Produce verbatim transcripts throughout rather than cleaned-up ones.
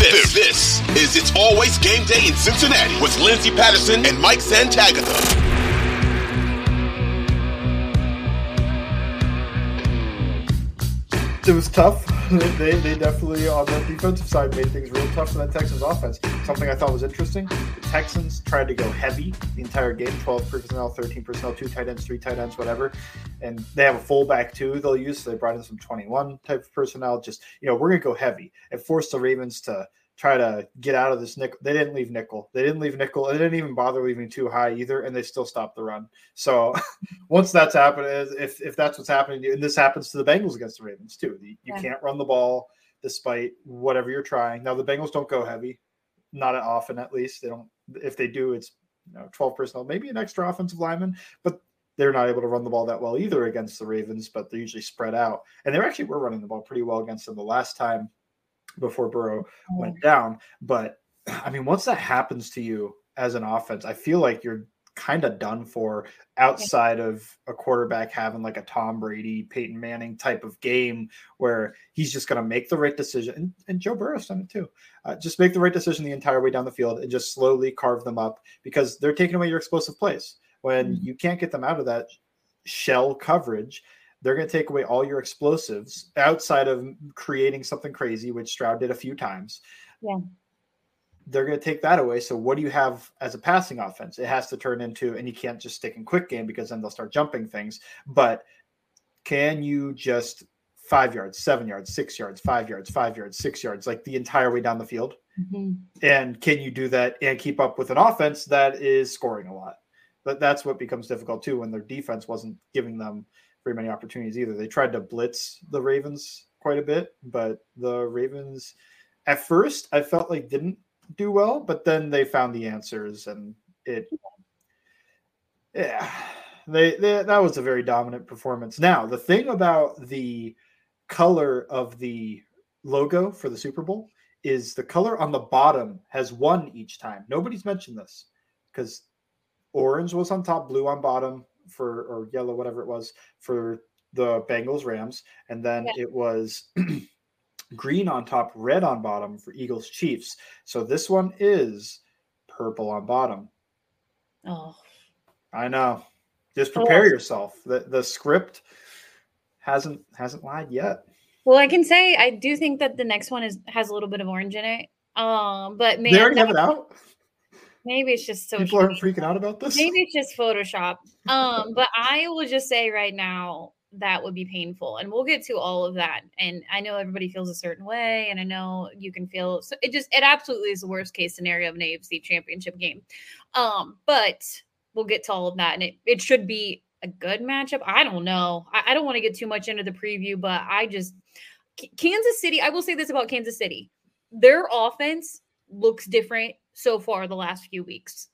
This, this is It's Always Game Day in Cincinnati with Lindsay Patterson and Mike Santagata. It was tough. They they definitely, on the defensive side, made things real tough for that Texans offense. Something I thought was interesting, the Texans tried to go heavy the entire game, twelve personnel, thirteen personnel, two tight ends, three tight ends, whatever. And they have a fullback, too, they'll use. So they brought in some twenty-one type of personnel. Just, you know, we're going to go heavy. It forced the Ravens to try to get out of this nickel. They didn't leave nickel. They didn't leave nickel. They didn't even bother leaving too high either, and they still stopped the run. So once that's happened, if if that's what's happening, and this happens to the Bengals against the Ravens too, you, you yeah. can't run the ball despite whatever you're trying. Now the Bengals don't go heavy, not often at least. They don't. If they do, it's you know twelve personnel, maybe an extra offensive lineman, but they're not able to run the ball that well either against the Ravens. But they're usually spread out, and they actually were running the ball pretty well against them the last time before Burrow went down. But I mean, once that happens to you as an offense, I feel like you're kind of done for outside of a quarterback having like a Tom Brady, Peyton Manning type of game where he's just going to make the right decision. And, and Joe Burrow's done it too. Uh, just make the right decision the entire way down the field and just slowly carve them up because they're taking away your explosive plays. When mm-hmm. you can't get them out of that shell coverage, they're going to take away all your explosives outside of creating something crazy, which Stroud did a few times. Yeah. They're going to take that away. So what do you have as a passing offense? It has to turn into, and you can't just stick in quick game because then they'll start jumping things. But can you just five yards, seven yards, six yards, five yards, five yards, six yards, like the entire way down the field? Mm-hmm. And can you do that and keep up with an offense that is scoring a lot? But that's what becomes difficult too, when their defense wasn't giving them very many opportunities either. They tried to blitz the Ravens quite a bit, but the Ravens at first I felt like didn't do well, but then they found the answers and it, yeah, they, they that was a very dominant performance. Now, the thing about the color of the logo for the Super Bowl is the color on the bottom has won each time. Nobody's mentioned this because orange was on top, blue on bottom, for or yellow, whatever it was, for the Bengals Rams, and then yeah. it was green on top, red on bottom for Eagles Chiefs. So this one is purple on bottom. Oh, I know. Just prepare oh. yourself. The the script hasn't hasn't lied yet. Well, I can say I do think that the next one is has a little bit of orange in it. Um, but man, they already have it out. Maybe it's just social. People are freaking out about this. Maybe it's just Photoshop. Um, but I will just say right now that would be painful, and we'll get to all of that. And I know everybody feels a certain way, and I know you can feel. So it just it absolutely is the worst case scenario of an A F C Championship game. Um, but we'll get to all of that, and it it should be a good matchup. I don't know. I, I don't want to get too much into the preview, but I just Kansas City. I will say this about Kansas City: their offense looks different so far the last few weeks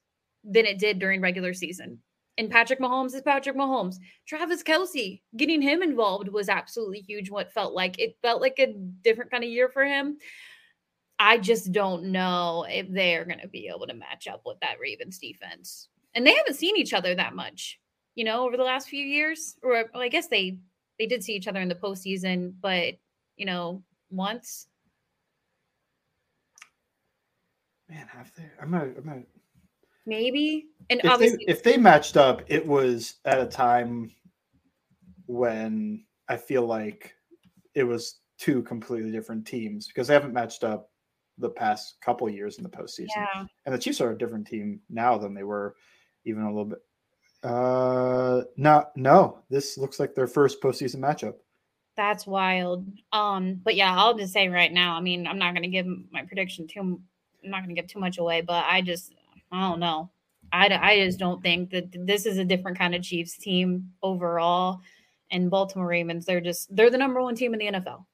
than it did during regular season. And Patrick Mahomes is Patrick Mahomes. Travis Kelce, getting him involved was absolutely huge. What felt like it felt like a different kind of year for him. I just don't know if they're going to be able to match up with that Ravens defense. And they haven't seen each other that much, you know, over the last few years, or well, I guess they, they did see each other in the postseason, but you know, once. Man, have they? I'm not. I'm not. Maybe. And if obviously, they, if they matched up, it was at a time when I feel like it was two completely different teams because they haven't matched up the past couple years in the postseason. Yeah. And the Chiefs are a different team now than they were even a little bit. Uh, no, no. This looks like their first postseason matchup. That's wild. Um, but yeah, I'll just say right now. I mean, I'm not going to give my prediction too. I'm not going to give too much away, but I just, I don't know. I, I just don't think that this is a different kind of Chiefs team overall. And Baltimore Ravens, they're just, they're the number one team in the N F L.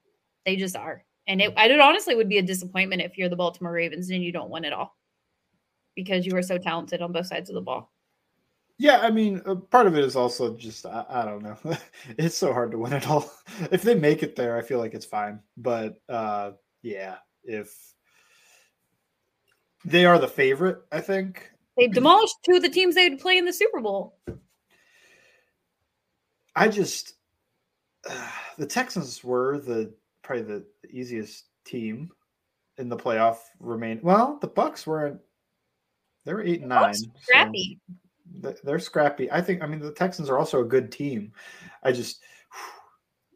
They just are. And it, I, it honestly would be a disappointment if you're the Baltimore Ravens and you don't win it all because you are so talented on both sides of the ball. Yeah, I mean, part of it is also just, I, I don't know. It's so hard to win it all. If they make it there, I feel like it's fine. But uh, yeah, if, they are the favorite, I think. They demolished two of the teams they would play in the Super Bowl. I just uh, – the Texans were the probably the, the easiest team in the playoff remain. Well, the Bucks were they were eight and nine. Oh, scrappy. So they're scrappy. I think. I mean, the Texans are also a good team. I just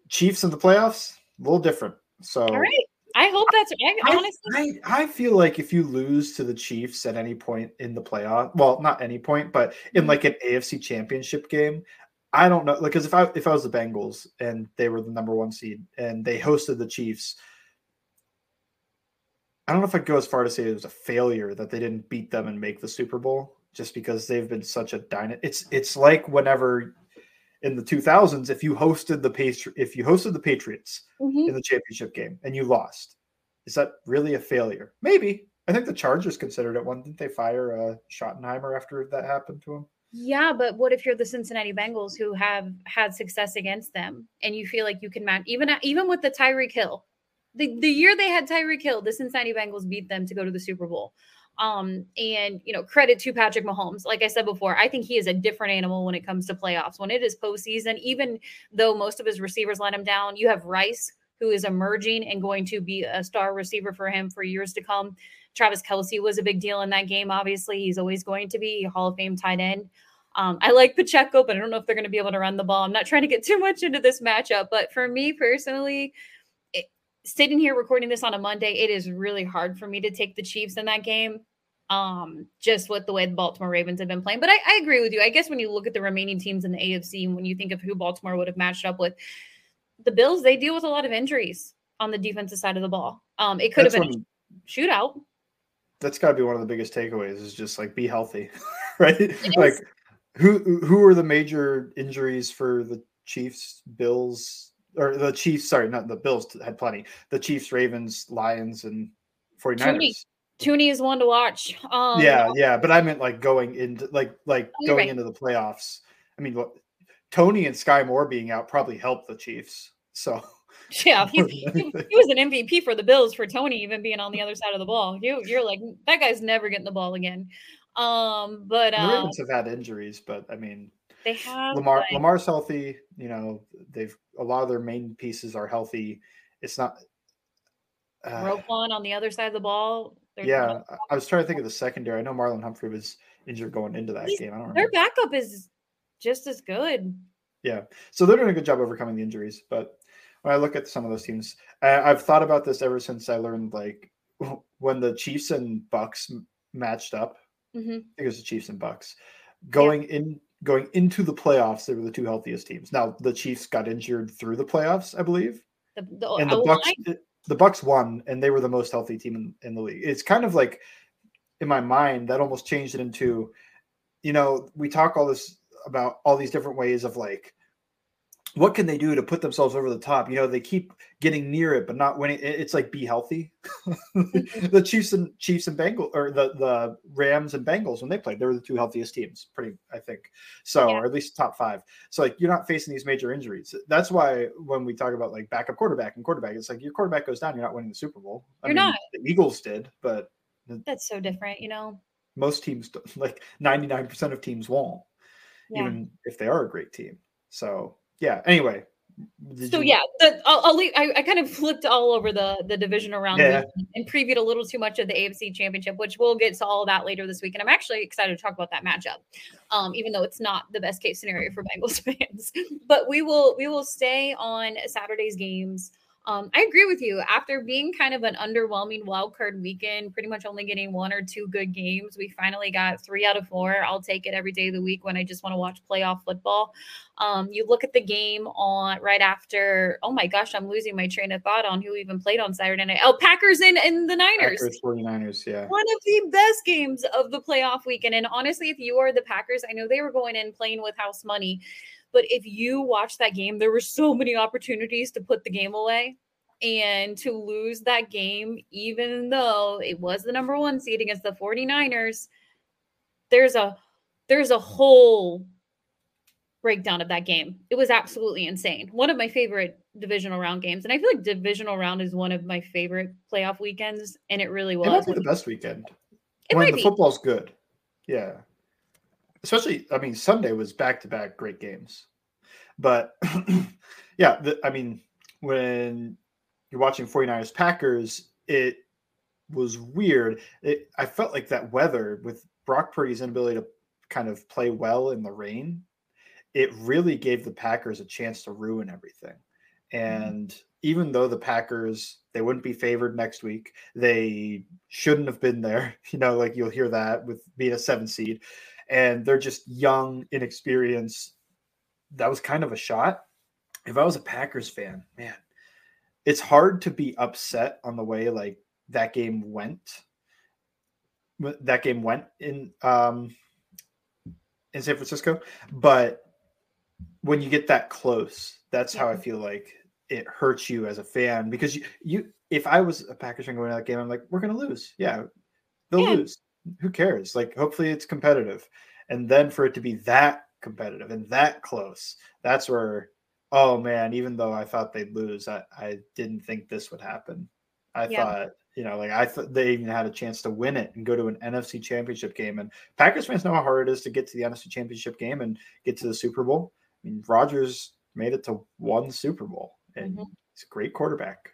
Chiefs in the playoffs a little different. So all right. I hope that's I, honestly. I, I feel like if you lose to the Chiefs at any point in the playoff, well, not any point, but in like an A F C championship game, I don't know. Because if I if I was the Bengals and they were the number one seed and they hosted the Chiefs, I don't know if I'd go as far to say it was a failure that they didn't beat them and make the Super Bowl, just because they've been such a dynasty. It's it's like whenever in the two thousands, if you hosted the Patri- if you hosted the Patriots mm-hmm. in the championship game and you lost, is that really a failure? Maybe. I think the Chargers considered it one. Didn't they fire uh, Schottenheimer after that happened to him? Yeah, but what if you're the Cincinnati Bengals who have had success against them and you feel like you can match even even with the Tyreek Hill? The the year they had Tyreek Hill, the Cincinnati Bengals beat them to go to the Super Bowl. Um, and, you know, credit to Patrick Mahomes. Like I said before, I think he is a different animal when it comes to playoffs. When it is postseason, even though most of his receivers let him down, you have Rice, who is emerging and going to be a star receiver for him for years to come. Travis Kelce was a big deal in that game. Obviously, he's always going to be a Hall of Fame tight end. Um, I like Pacheco, but I don't know if they're going to be able to run the ball. I'm not trying to get too much into this matchup, but for me personally, sitting here recording this on a Monday, it is really hard for me to take the Chiefs in that game, um, just with the way the Baltimore Ravens have been playing. But I, I agree with you. I guess when you look at the remaining teams in the A F C and when you think of who Baltimore would have matched up with, the Bills, they deal with a lot of injuries on the defensive side of the ball. Um, it could that's have been one, a shootout. That's got to be one of the biggest takeaways is just, like, be healthy, right? Like, who who are the major injuries for the Chiefs, Bills, or the Chiefs, sorry, not the Bills had plenty. The Chiefs, Ravens, Lions, and forty-niners. Toney, Toney is one to watch. Um, yeah, yeah, but I meant like going into like like oh, going right. into the playoffs. I mean, look, Toney and Sky Moore being out probably helped the Chiefs. So yeah, he, he, he was an M V P for the Bills for Toney even being on the other side of the ball. You you're like that guy's never getting the ball again. Um, but the Ravens um, have had injuries, but I mean. They have Lamar. Like, Lamar's healthy. You know, they've a lot of their main pieces are healthy. It's not. Uh, Roquan on the other side of the ball. Yeah, I was trying to think of the secondary. I know Marlon Humphrey was injured going into that game. I don't remember. Their backup is just as good. Yeah, so they're doing a good job overcoming the injuries. But when I look at some of those teams, I, I've thought about this ever since I learned like when the Chiefs and Bucks matched up. Mm-hmm. I think it was the Chiefs and Bucks going yeah. in. Going into the playoffs, they were the two healthiest teams. Now the Chiefs got injured through the playoffs, I believe, the, the, and the Bucks. The, the Bucks won, and they were the most healthy team in, in the league. It's kind of like, in my mind, that almost changed it into, you know, we talk all this about all these different ways of like, what can they do to put themselves over the top? You know, they keep getting near it, but not winning. It's like be healthy. The Chiefs and Chiefs and Bengals, or the, the Rams and Bengals when they played, they were the two healthiest teams, pretty I think. So, yeah. Or at least top five. So, like you're not facing these major injuries. That's why when we talk about like backup quarterback and quarterback, it's like your quarterback goes down, you're not winning the Super Bowl. You're I mean, not. The Eagles did, but that's so different, you know. Most teams, like ninety-nine percent of teams, won't, yeah. even if they are a great team. So. Yeah. Anyway. So you... yeah, the, I'll, I'll leave, I, I kind of flipped all over the, the division around yeah. and previewed a little too much of the A F C Championship, which we'll get to all of that later this week. And I'm actually excited to talk about that matchup, um, even though it's not the best case scenario for Bengals fans. But we will we will stay on Saturday's games. Um, I agree with you. After being kind of an underwhelming wildcard weekend, pretty much only getting one or two good games, we finally got three out of four. I'll take it every day of the week when I just want to watch playoff football. Um, you look at the game on right after, oh my gosh, I'm losing my train of thought on who even played on Saturday night. Oh, Packers and, and the Niners. Packers, forty-niners, yeah. One of the best games of the playoff weekend. And honestly, if you are the Packers, I know they were going in playing with house money. But if you watch that game, there were so many opportunities to put the game away and to lose that game, even though it was the number one seed against the forty-niners. There's a there's a whole breakdown of that game. It was absolutely insane. One of my favorite divisional round games. And I feel like divisional round is one of my favorite playoff weekends. And it really was. It might be the best weekend. It when might the be. Football's good. Yeah. Especially, I mean, Sunday was back-to-back great games. But, yeah, the, I mean, when you're watching forty-niners Packers, it was weird. It, I felt like that weather with Brock Purdy's inability to kind of play well in the rain, it really gave the Packers a chance to ruin everything. And mm-hmm. even though the Packers, they wouldn't be favored next week, they shouldn't have been there. You know, like you'll hear that with being a seven seed, and they're just young, inexperienced. That was kind of a shot. If I was a Packers fan, man, it's hard to be upset on the way like that game went. That game went in um, in San Francisco, but when you get that close, that's how I feel like it hurts you as a fan, because you, you if I was a Packers fan going to that game, I'm like, we're going to lose. Yeah, they'll yeah. lose. Who cares? Like, hopefully it's competitive. And then for it to be that competitive and that close, that's where, oh man, even though I thought they'd lose, I, I didn't think this would happen. I yeah. thought, you know, like I thought they even had a chance to win it and go to an N F C championship game. And Packers fans know how hard it is to get to the N F C championship game and get to the Super Bowl. I mean, Rodgers made it to one Super Bowl, and mm-hmm. he's a great quarterback.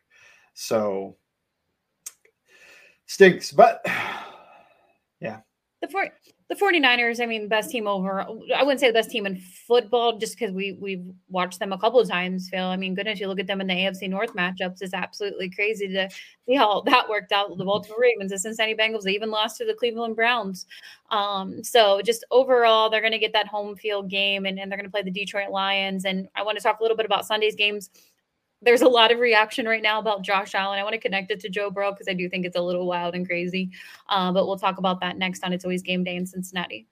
So stinks, but yeah. The four, the 49ers, I mean, best team over. I wouldn't say the best team in football just because we, we've watched them a couple of times, Phil. I mean, goodness, you look at them in the A F C North matchups. It's absolutely crazy to see how that worked out. The Baltimore Ravens, the Cincinnati Bengals, they even lost to the Cleveland Browns. Um, so just overall, they're going to get that home field game, and, and they're going to play the Detroit Lions. And I want to talk a little bit about Sunday's games. There's a lot of reaction right now about Josh Allen. I want to connect it to Joe Burrow because I do think it's a little wild and crazy. Uh, but we'll talk about that next on It's Always Game Day in Cincinnati.